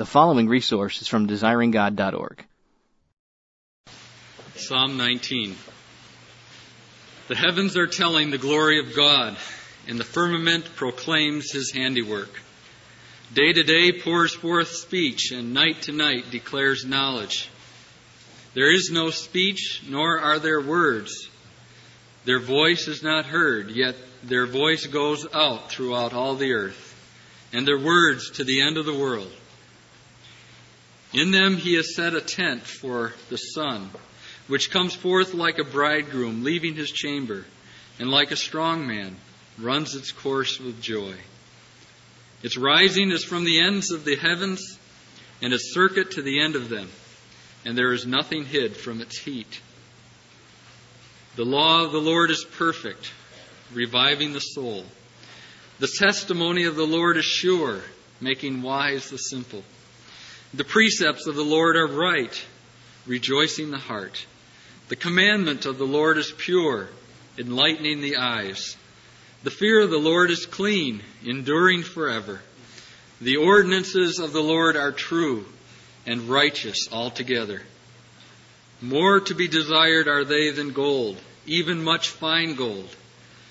The following resource is from DesiringGod.org. Psalm 19. The heavens are telling the glory of God, and the firmament proclaims his handiwork. Day to day pours forth speech, and night to night declares knowledge. There is no speech, nor are there words. Their voice is not heard, yet their voice goes out throughout all the earth, and their words to the end of the world. In them he has set a tent for the sun, which comes forth like a bridegroom leaving his chamber, and like a strong man runs its course with joy. Its rising is from the ends of the heavens, and its circuit to the end of them, and there is nothing hid from its heat. The law of the Lord is perfect, reviving the soul. The testimony of the Lord is sure, making wise the simple. The precepts of the Lord are right, rejoicing the heart. The commandment of the Lord is pure, enlightening the eyes. The fear of the Lord is clean, enduring forever. The ordinances of the Lord are true and righteous altogether. More to be desired are they than gold, even much fine gold,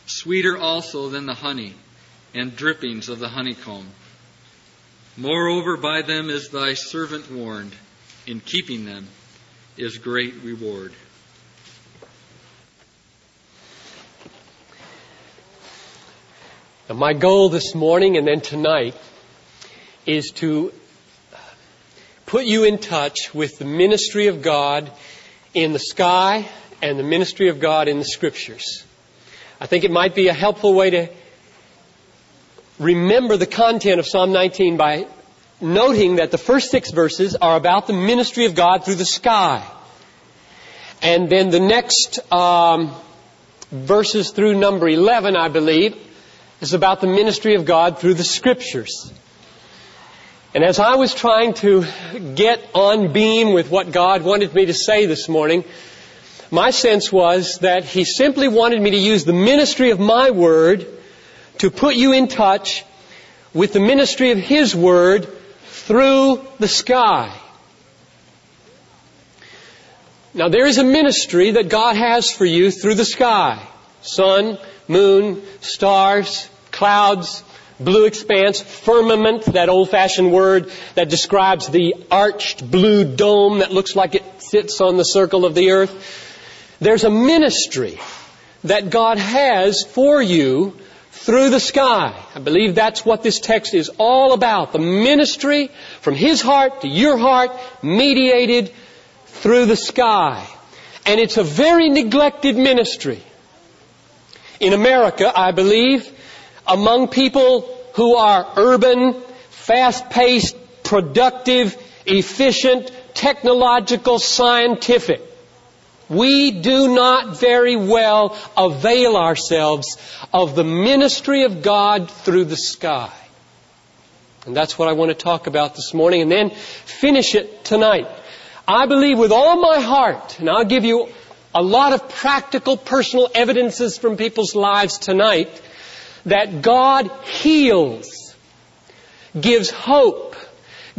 sweeter also than the honey and drippings of the honeycomb. Moreover, by them is thy servant warned. In keeping them is great reward. My goal this morning and then tonight is to put you in touch with the ministry of God in the sky and the ministry of God in the Scriptures. I think it might be a helpful way to remember the content of Psalm 19 by noting that the first 6 verses are about the ministry of God through the sky. And then the next verses through number 11, I believe, is about the ministry of God through the Scriptures. And as I was trying to get on beam with what God wanted me to say this morning, my sense was that He simply wanted me to use the ministry of my Word to put you in touch with the ministry of His Word through the sky. Now, there is a ministry that God has for you through the sky. Sun, moon, stars, clouds, blue expanse, firmament, that old-fashioned word that describes the arched blue dome that looks like it sits on the circle of the earth. There's a ministry that God has for you through the sky. I believe that's what this text is all about. The ministry from His heart to your heart, mediated through the sky. And it's a very neglected ministry. In America, I believe, among people who are urban, fast-paced, productive, efficient, technological, scientific, we do not very well avail ourselves of the ministry of God through the sky. And that's what I want to talk about this morning and then finish it tonight. I believe with all my heart, and I'll give you a lot of practical, personal evidences from people's lives tonight, that God heals, gives hope,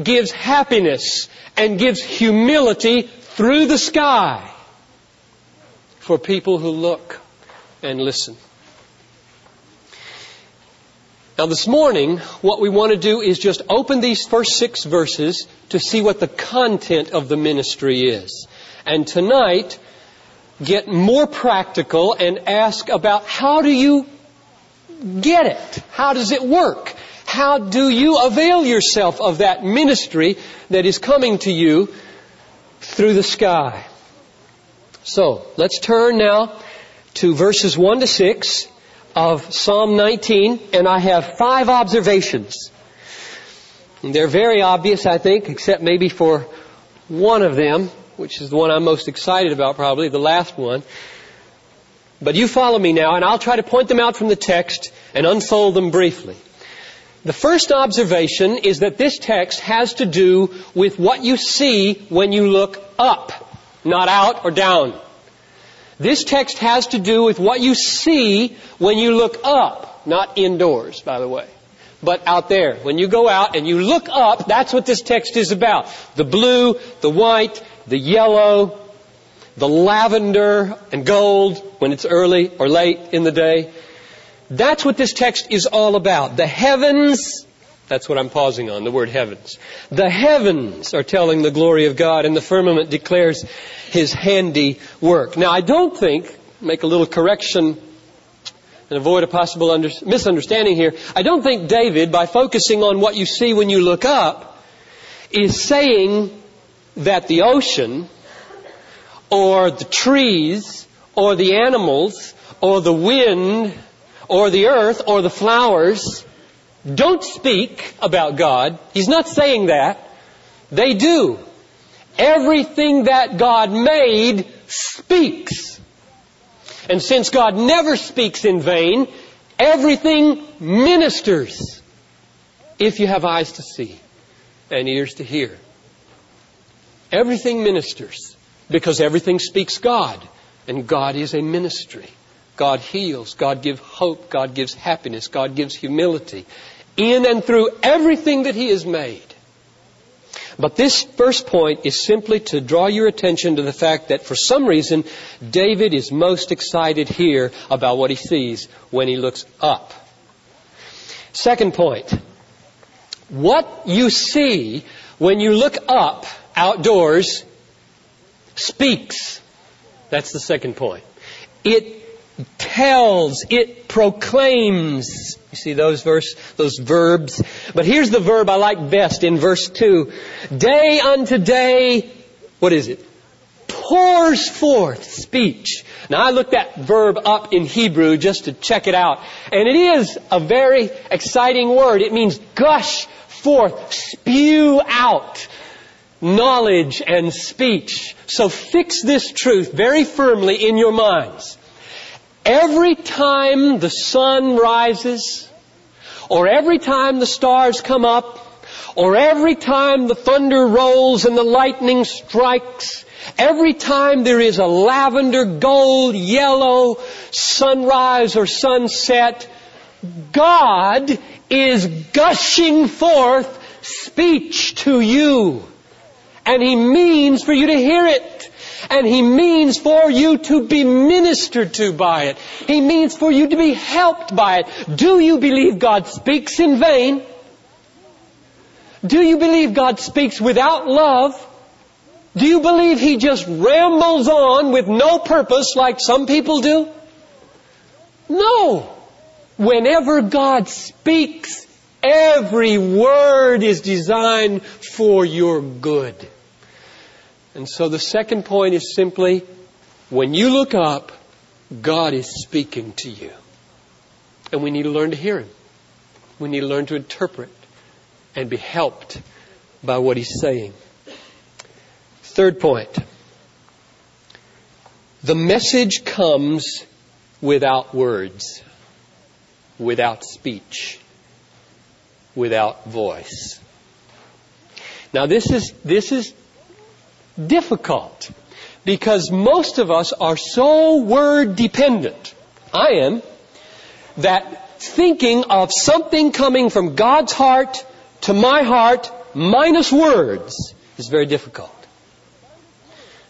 gives happiness, and gives humility through the sky for people who look and listen. Now this morning, what we want to do is just open these first 6 verses to see what the content of the ministry is. And tonight, get more practical and ask about how do you get it? How does it work? How do you avail yourself of that ministry that is coming to you through the sky? So, let's turn now to verses 1 to 6 of Psalm 19, and I have 5 observations. And they're very obvious, I think, except maybe for one of them, which is the one I'm most excited about probably, the last one. But you follow me now, and I'll try to point them out from the text and unfold them briefly. The first observation is that this text has to do with what you see when you look up, not out or down. This text has to do with what you see when you look up, not indoors, by the way. but out there. When you go out and you look up, that's what this text is about. The blue, the white, the yellow, the lavender and gold when it's early or late in the day. That's what this text is all about. The heavens, that's what I'm pausing on, the word heavens. The heavens are telling the glory of God, and the firmament declares His handiwork. Now, I don't think, make a little correction and avoid a possible misunderstanding here, I don't think David, by focusing on what you see when you look up, is saying that the ocean or the trees or the animals or the wind or the earth or the flowers don't speak about God. He's not saying that. They do. Everything that God made speaks. And since God never speaks in vain, everything ministers if you have eyes to see and ears to hear. Everything ministers because everything speaks God, and God is a ministry. God heals, God gives hope, God gives happiness, God gives humility in and through everything that He has made. But this first point is simply to draw your attention to the fact that for some reason, David is most excited here about what he sees when he looks up. Second point, what you see when you look up outdoors speaks. That's the second point. It tells, it proclaims. You see those verbs? But here's the verb I like best in verse 2. Day unto day, what is it? Pours forth speech. Now I looked that verb up in Hebrew just to check it out. And it is a very exciting word. It means gush forth, spew out knowledge and speech. So fix this truth very firmly in your minds. Every time the sun rises, or every time the stars come up, or every time the thunder rolls and the lightning strikes, every time there is a lavender, gold, yellow sunrise or sunset, God is gushing forth speech to you. And He means for you to hear it. And He means for you to be ministered to by it. He means for you to be helped by it. Do you believe God speaks in vain? Do you believe God speaks without love? Do you believe He just rambles on with no purpose like some people do? No. Whenever God speaks, every word is designed for your good. And so the second point is simply, when you look up, God is speaking to you. And we need to learn to hear Him. We need to learn to interpret and be helped by what He's saying. Third point. The message comes without words, without speech, without voice. Now this is difficult because most of us are so word dependent. I am. That thinking of something coming from God's heart to my heart minus words is very difficult.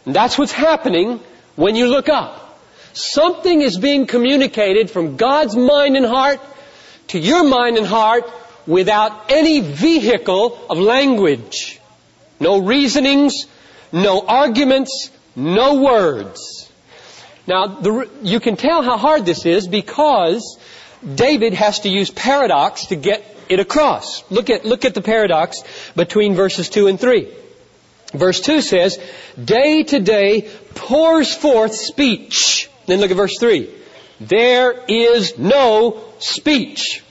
And that's what's happening when you look up. Something is being communicated from God's mind and heart to your mind and heart without any vehicle of language. No reasonings, no arguments, no words. Now, you can tell how hard this is because David has to use paradox to get it across. Look at the paradox between verses 2 and 3. Verse 2 says, day to day pours forth speech. Then look at verse 3. There is no speech.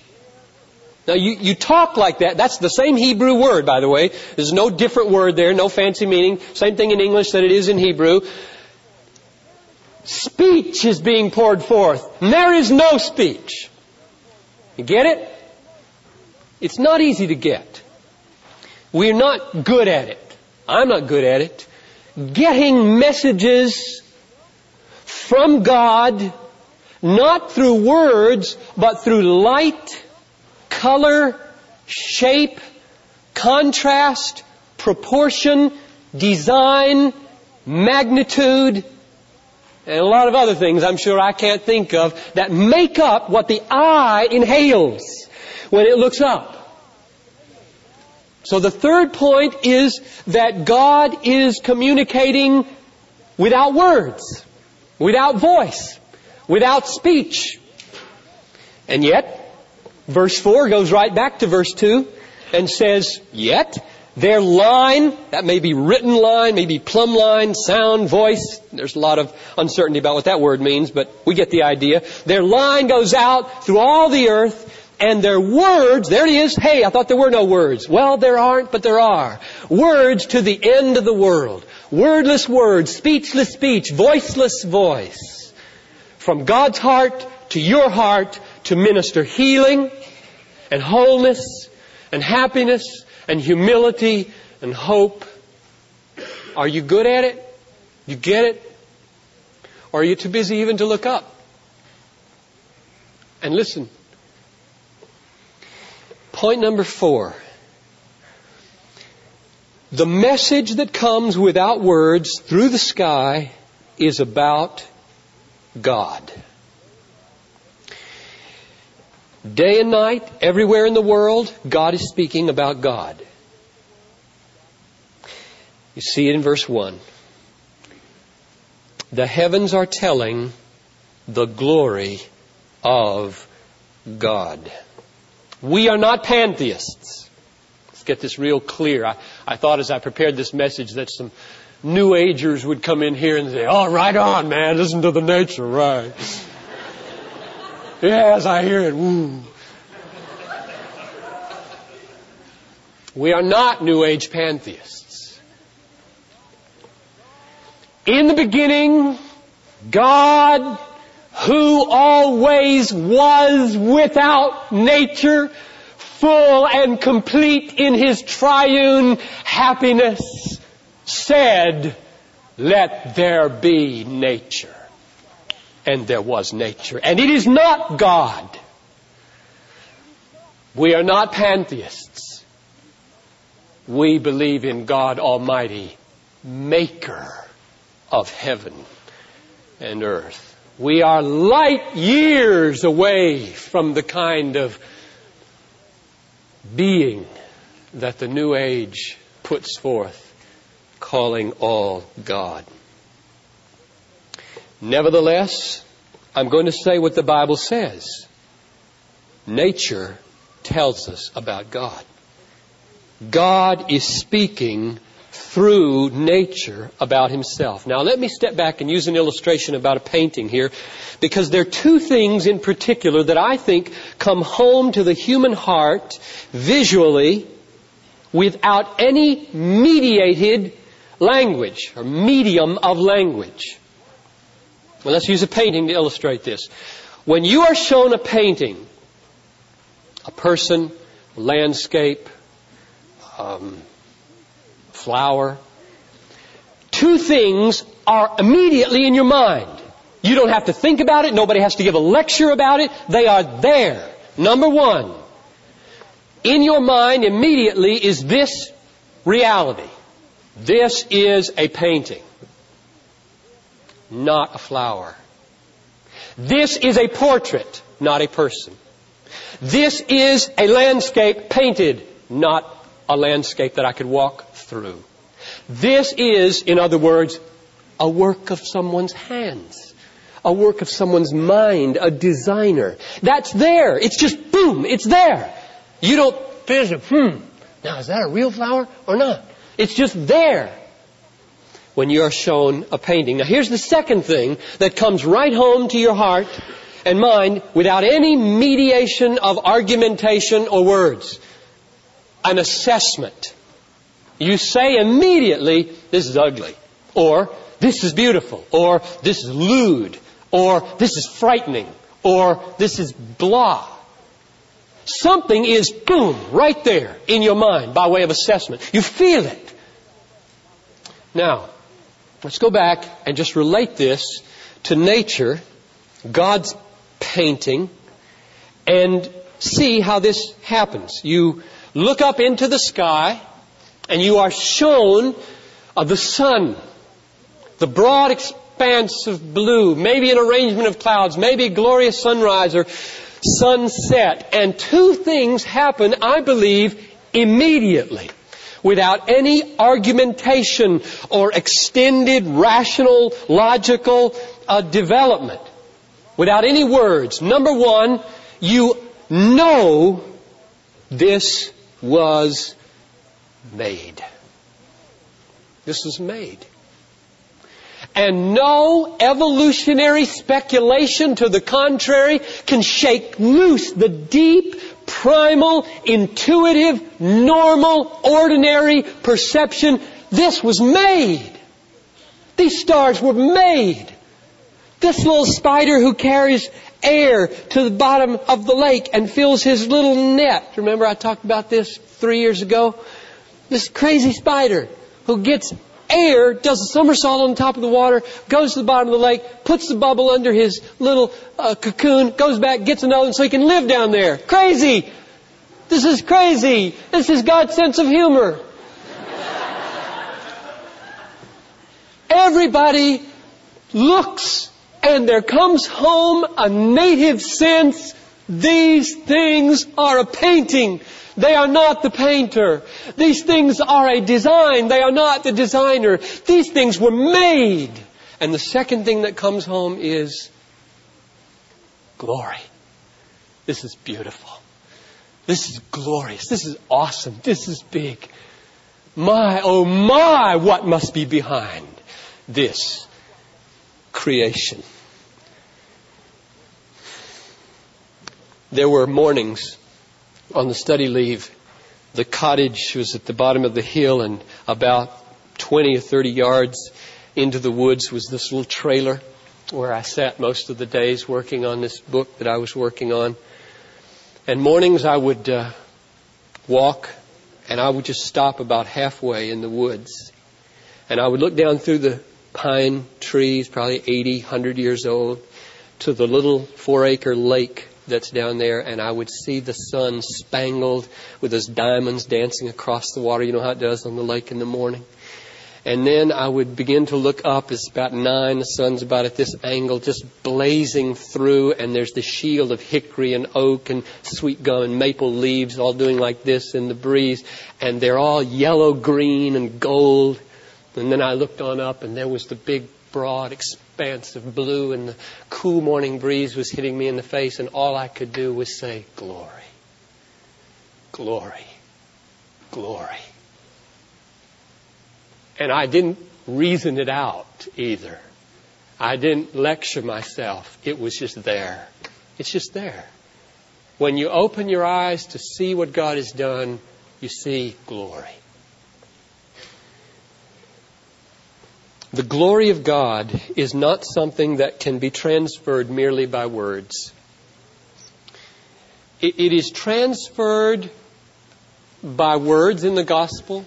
Now, you talk like that. That's the same Hebrew word, by the way. There's no different word there, no fancy meaning. Same thing in English that it is in Hebrew. Speech is being poured forth. There is no speech. You get it? It's not easy to get. We're not good at it. I'm not good at it. Getting messages from God, not through words, but through light, color, shape, contrast, proportion, design, magnitude, and a lot of other things I'm sure I can't think of that make up what the eye inhales when it looks up. So the third point is that God is communicating without words, without voice, without speech. And yet, verse 4 goes right back to verse 2 and says, yet their line, that may be written line, maybe plumb line, sound, voice. There's a lot of uncertainty about what that word means, but we get the idea. Their line goes out through all the earth. And their words, there it is. Hey, I thought there were no words. Well, there aren't, but there are. Words to the end of the world. Wordless words, speechless speech, voiceless voice. From God's heart to your heart to minister healing and wholeness and happiness and humility and hope. Are you good at it? You get it? Or are you too busy even to look up? And listen. Point number 4. The message that comes without words through the sky is about God. Day and night, everywhere in the world, God is speaking about God. You see it in verse 1. The heavens are telling the glory of God. We are not pantheists. Let's get this real clear. I thought as I prepared this message that some New Agers would come in here and say, oh, right on, man, listen to the nature, right? Yes, I hear it. Woo. We are not New Age pantheists. In the beginning, God, who always was without nature, full and complete in His triune happiness, said, let there be nature. And there was nature. And it is not God. We are not pantheists. We believe in God Almighty, maker of heaven and earth. We are light years away from the kind of being that the New Age puts forth, calling all God. Nevertheless, I'm going to say what the Bible says. Nature tells us about God. God is speaking through nature about Himself. Now let me step back and use an illustration about a painting here, because there are two things in particular that I think come home to the human heart visually without any mediated language or medium of language. Well, let's use a painting to illustrate this. When you are shown a painting, a person, a landscape, flower, two things are immediately in your mind. You don't have to think about it. Nobody has to give a lecture about it. They are there. Number one, in your mind immediately is this reality. This is a painting, not a flower. This is a portrait, not a person. This is a landscape painted, not a landscape that I could walk through. This is, in other words, a work of someone's hands, a work of someone's mind, a designer. That's there. It's just boom, it's there. You don't finish it. Now, is that a real flower or not? It's just there when you're shown a painting. Now, here's the second thing that comes right home to your heart and mind without any mediation of argumentation or words. An assessment. You say immediately, this is ugly, or this is beautiful, or this is lewd, or this is frightening, or this is blah. Something is, boom, right there in your mind by way of assessment. You feel it. Now, let's go back and just relate this to nature, God's painting, and see how this happens. You Look up into the sky, and you are shown of the sun, the broad expanse of blue, maybe an arrangement of clouds, maybe a glorious sunrise or sunset. And two things happen, I believe, immediately, without any argumentation or extended, rational, logical development, without any words. Number one, you know this was made. This was made. And no evolutionary speculation to the contrary can shake loose the deep, primal, intuitive, normal, ordinary perception. This was made. These stars were made. This little spider who carries air to the bottom of the lake and fills his little net. Remember I talked about this 3 years ago? This crazy spider who gets air, does a somersault on top of the water, goes to the bottom of the lake, puts the bubble under his little cocoon, goes back, gets another one so he can live down there. Crazy! This is crazy! This is God's sense of humor. Everybody looks, and there comes home a native sense. These things are a painting. They are not the painter. These things are a design. They are not the designer. These things were made. And the second thing that comes home is glory. This is beautiful. This is glorious. This is awesome. This is big. My, oh my, what must be behind this creation. There were mornings on the study leave. The cottage was at the bottom of the hill, and about 20 or 30 yards into the woods was this little trailer where I sat most of the days working on this book that I was working on. And mornings I would walk, and I would just stop about halfway in the woods. And I would look down through the pine trees, probably 80, 100 years old, to the little 4-acre lake that's down there, and I would see the sun spangled with those diamonds dancing across the water. You know how it does on the lake in the morning. And then I would begin to look up. It's about 9. The sun's about at this angle, just blazing through, and there's the shield of hickory and oak and sweet gum and maple leaves all doing like this in the breeze, and they're all yellow, green, and gold. And then I looked on up, and there was the big, broad expanse of blue, and the cool morning breeze was hitting me in the face, and all I could do was say, glory, glory, glory. And I didn't reason it out either. I didn't lecture myself. It was just there. It's just there. When you open your eyes to see what God has done, you see glory. The glory of God is not something that can be transferred merely by words. It is transferred by words in the gospel,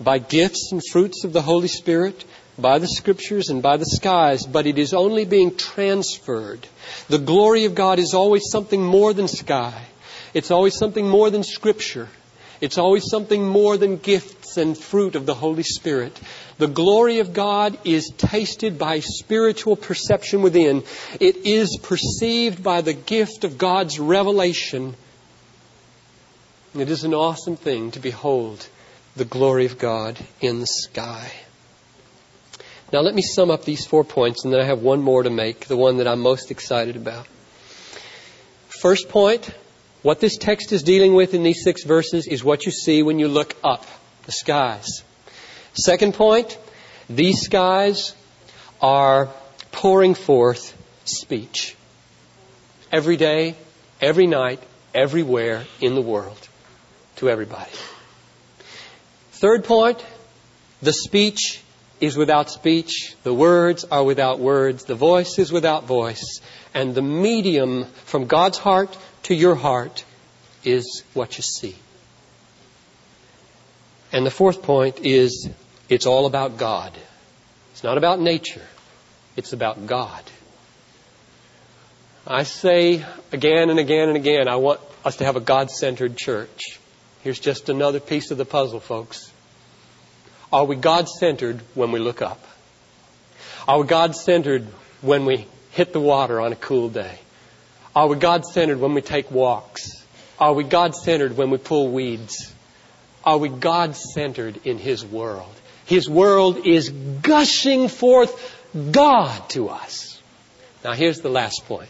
by gifts and fruits of the Holy Spirit, by the Scriptures and by the skies, but it is only being transferred. The glory of God is always something more than sky. It's always something more than Scripture. It's always something more than gifts and fruit of the Holy Spirit. The glory of God is tasted by spiritual perception within. It is perceived by the gift of God's revelation. It is an awesome thing to behold the glory of God in the sky. Now let me sum up these 4 points, and then I have one more to make, the one that I'm most excited about. First point. What this text is dealing with in these 6 verses is what you see when you look up, the skies. Second point, these skies are pouring forth speech. Every day, every night, everywhere in the world, to everybody. Third point, the speech is without speech. The words are without words. The voice is without voice. And the medium from God's heart to your heart is what you see. And the fourth point is, it's all about God. It's not about nature. It's about God. I say again and again and again, I want us to have a God-centered church. Here's just another piece of the puzzle, folks. Are we God-centered when we look up? Are we God-centered when we hit the water on a cool day? Are we God-centered when we take walks? Are we God-centered when we pull weeds? Are we God-centered in His world? His world is gushing forth God to us. Now here's the last point.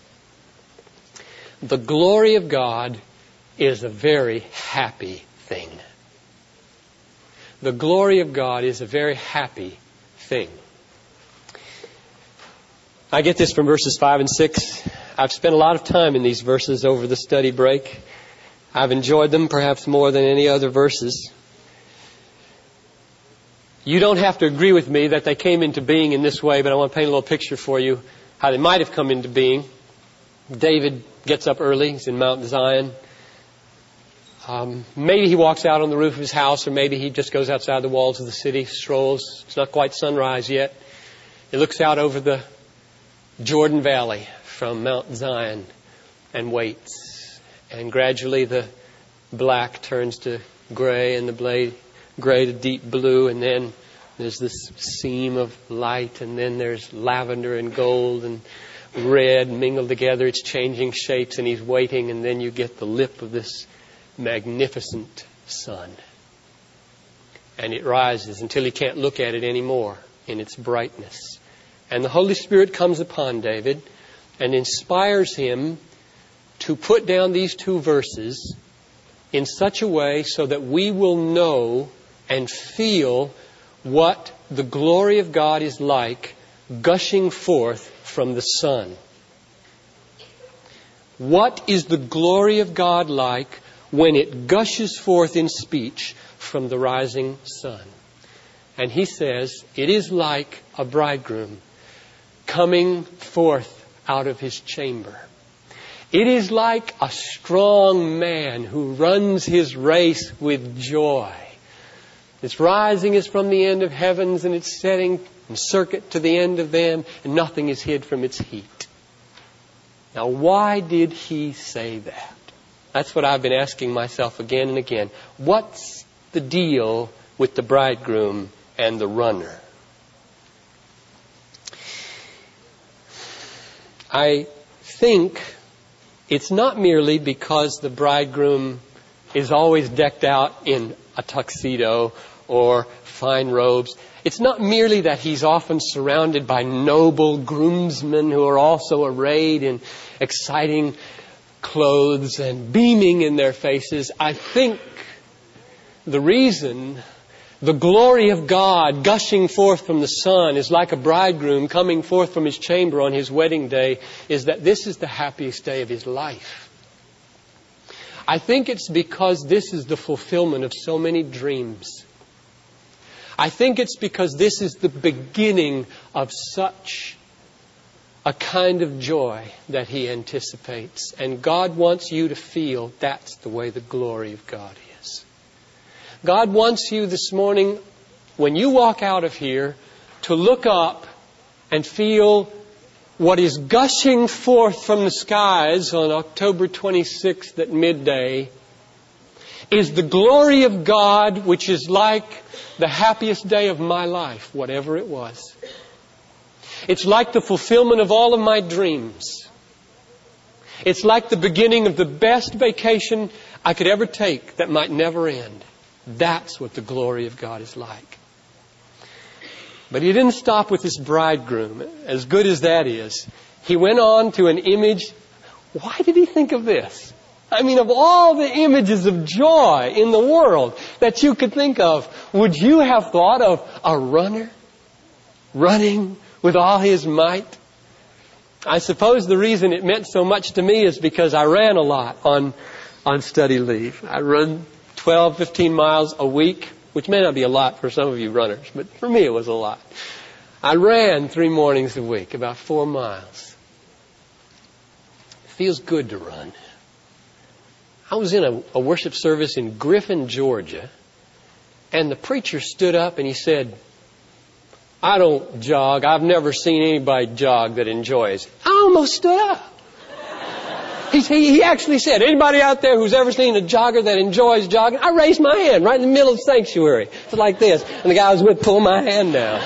The glory of God is a very happy thing. The glory of God is a very happy thing. I get this from verses 5 and 6. I've spent a lot of time in these verses over the study break. I've enjoyed them perhaps more than any other verses. You don't have to agree with me that they came into being in this way, but I want to paint a little picture for you how they might have come into being. David gets up early. He's in Mount Zion. Maybe he walks out on the roof of his house, or maybe he just goes outside the walls of the city, strolls. It's not quite sunrise yet. He looks out over the Jordan Valley from Mount Zion and waits. And gradually the black turns to gray and the gray to deep blue. And then there's this seam of light, and then there's lavender and gold and red mingled together. It's changing shapes, and he's waiting. And then you get the lip of this magnificent sun, and it rises until he can't look at it anymore in its brightness. And the Holy Spirit comes upon David and inspires him to put down these two verses in such a way so that we will know and feel what the glory of God is like gushing forth from the sun. What is the glory of God like when it gushes forth in speech from the rising sun? And he says, it is like a bridegroom coming forth out of his chamber. It is like a strong man who runs his race with joy. Its rising is from the end of heavens, and its setting and circuit to the end of them, and nothing is hid from its heat. Now, why did he say that? That's what I've been asking myself again and again. What's the deal with the bridegroom and the runner? I think it's not merely because the bridegroom is always decked out in a tuxedo or fine robes. It's not merely that he's often surrounded by noble groomsmen who are also arrayed in exciting clothes and beaming in their faces. I think the reason the glory of God gushing forth from the sun is like a bridegroom coming forth from his chamber on his wedding day is that this is the happiest day of his life. I think it's because this is the fulfillment of so many dreams. I think it's because this is the beginning of such a kind of joy that he anticipates. And God wants you to feel that's the way the glory of God is. God wants you this morning, when you walk out of here, to look up and feel what is gushing forth from the skies on October 26th at midday is the glory of God, which is like the happiest day of my life, whatever it was. It's like the fulfillment of all of my dreams. It's like the beginning of the best vacation I could ever take that might never end. That's what the glory of God is like. But he didn't stop with this bridegroom, as good as that is. He went on to an image. Why did he think of this? I mean, of all the images of joy in the world that you could think of, would you have thought of a runner running with all his might? I suppose the reason it meant so much to me is because I ran a lot on study leave. I run 12, 15 miles a week, which may not be a lot for some of you runners, but for me it was a lot. I ran 3 mornings a week, about 4 miles. It feels good to run. I was in a worship service in Griffin, Georgia, and the preacher stood up and he said, "I don't jog. I've never seen anybody jog that enjoys." I almost stood up. He actually said, anybody out there who's ever seen a jogger that enjoys jogging, I raised my hand right in the middle of the sanctuary. It's like this. And the guy I was with pulled my hand down.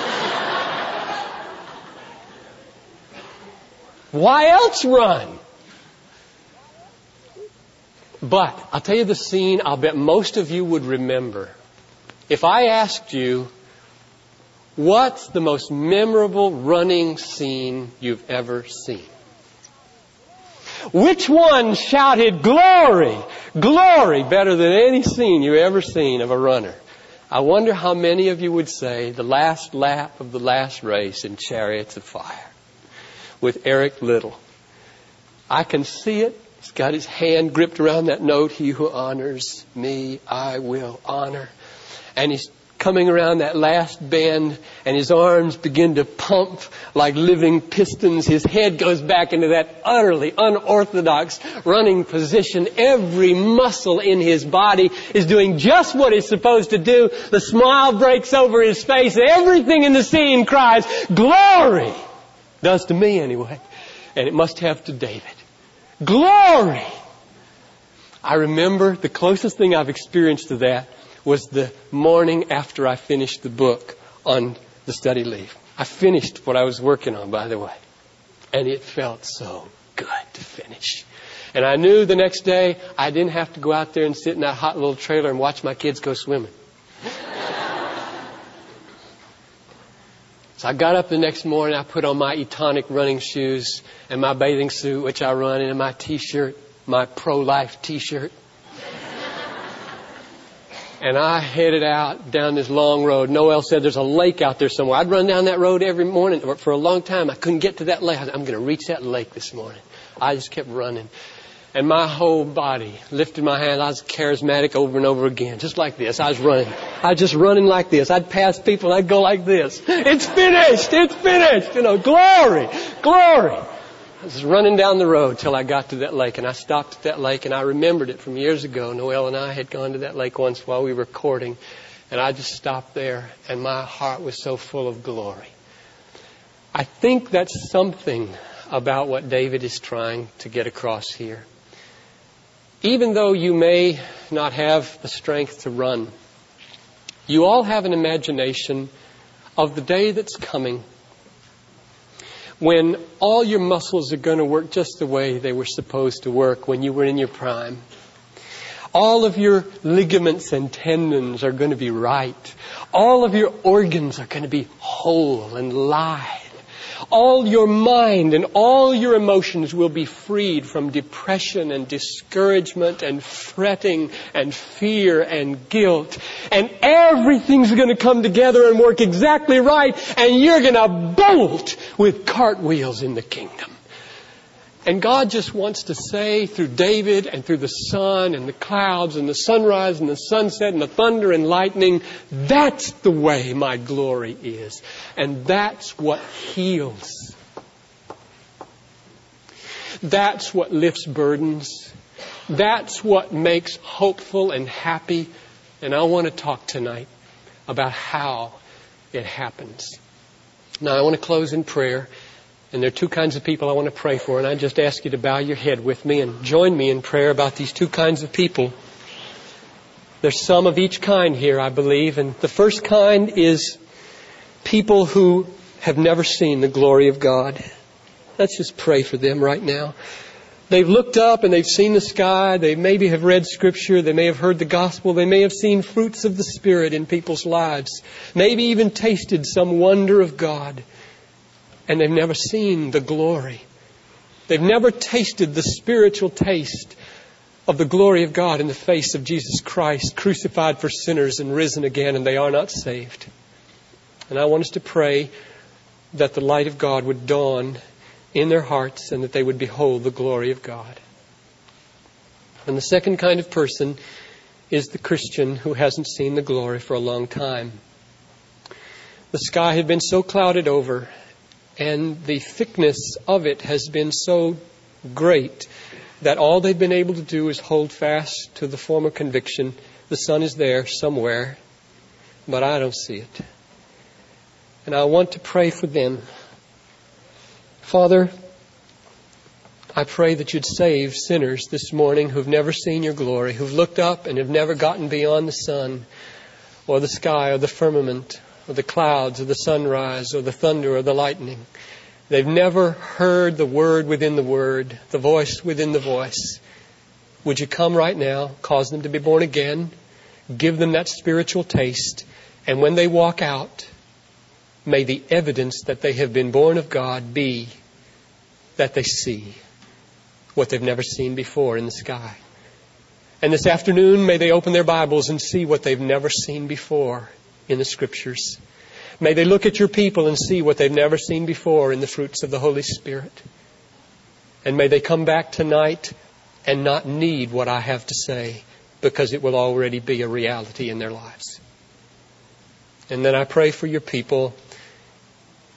Why else run? But I'll tell you the scene I'll bet most of you would remember. If I asked you, what's the most memorable running scene you've ever seen? Which one shouted glory, glory, better than any scene you've ever seen of a runner? I wonder how many of you would say the last lap of the last race in Chariots of Fire with Eric Little. I can see it. He's got his hand gripped around that note. He who honors me, I will honor. And he's coming around that last bend, and his arms begin to pump like living pistons. His head goes back into that utterly unorthodox running position. Every muscle in his body is doing just what it's supposed to do. The smile breaks over his face. Everything in the scene cries, glory! Does to me anyway. And it must have to David. Glory! I remember the closest thing I've experienced to that was the morning after I finished the book on the study leave. I finished what I was working on, by the way. And it felt so good to finish. And I knew the next day I didn't have to go out there and sit in that hot little trailer and watch my kids go swimming. So I got up the next morning, I put on my Etonic running shoes and my bathing suit, which I run in, and my T-shirt, my pro-life T-shirt. And I headed out down this long road. Noel said there's a lake out there somewhere. I'd run down that road every morning for a long time. I couldn't get to that lake. I said, I'm going to reach that lake this morning. I just kept running. And my whole body lifted my hand. I was charismatic over and over again, just like this. I was running. I was just running like this. I'd pass people. I'd go like this. It's finished. It's finished. You know, glory, glory. I was running down the road till I got to that lake, and I stopped at that lake, and I remembered it from years ago. Noel and I had gone to that lake once while we were courting, and I just stopped there, and my heart was so full of glory. I think that's something about what David is trying to get across here. Even though you may not have the strength to run, you all have an imagination of the day that's coming when all your muscles are going to work just the way they were supposed to work when you were in your prime. All of your ligaments and tendons are going to be right. All of your organs are going to be whole and live. All your mind and all your emotions will be freed from depression and discouragement and fretting and fear and guilt. And everything's going to come together and work exactly right. And you're going to bolt with cartwheels in the kingdom. And God just wants to say through David and through the sun and the clouds and the sunrise and the sunset and the thunder and lightning, that's the way my glory is. And that's what heals. That's what lifts burdens. That's what makes hopeful and happy. And I want to talk tonight about how it happens. Now I want to close in prayer. And there are two kinds of people I want to pray for, and I just ask you to bow your head with me and join me in prayer about these two kinds of people. There's some of each kind here, I believe, and the first kind is people who have never seen the glory of God. Let's just pray for them right now. They've looked up and they've seen the sky. They maybe have read Scripture. They may have heard the gospel. They may have seen fruits of the Spirit in people's lives. Maybe even tasted some wonder of God. And they've never seen the glory. They've never tasted the spiritual taste of the glory of God in the face of Jesus Christ, crucified for sinners and risen again, and they are not saved. And I want us to pray that the light of God would dawn in their hearts and that they would behold the glory of God. And the second kind of person is the Christian who hasn't seen the glory for a long time. The sky had been so clouded over, and the thickness of it has been so great that all they've been able to do is hold fast to the former conviction. The sun is there somewhere, but I don't see it. And I want to pray for them. Father, I pray that you'd save sinners this morning who've never seen your glory, who've looked up and have never gotten beyond the sun or the sky or the firmament or the clouds or the sunrise or the thunder or the lightning. They've never heard the word within the word, the voice within the voice. Would you come right now, cause them to be born again, give them that spiritual taste, and when they walk out, may the evidence that they have been born of God be that they see what they've never seen before in the sky. And this afternoon, may they open their Bibles and see what they've never seen before in the Scriptures. May they look at your people and see what they've never seen before in the fruits of the Holy Spirit. And may they come back tonight and not need what I have to say, because it will already be a reality in their lives. And then I pray for your people.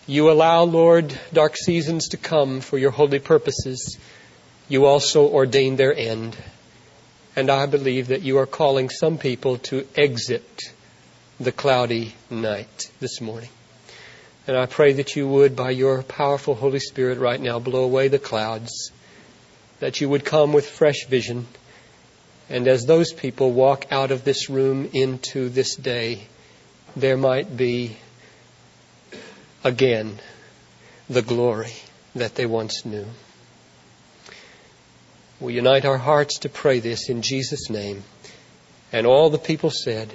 You allow, Lord, dark seasons to come for your holy purposes. You also ordain their end. And I believe that you are calling some people to exit the cloudy night this morning. And I pray that you would, by your powerful Holy Spirit right now, blow away the clouds, that you would come with fresh vision. And as those people walk out of this room into this day, there might be again the glory that they once knew. We unite our hearts to pray this in Jesus' name. And all the people said,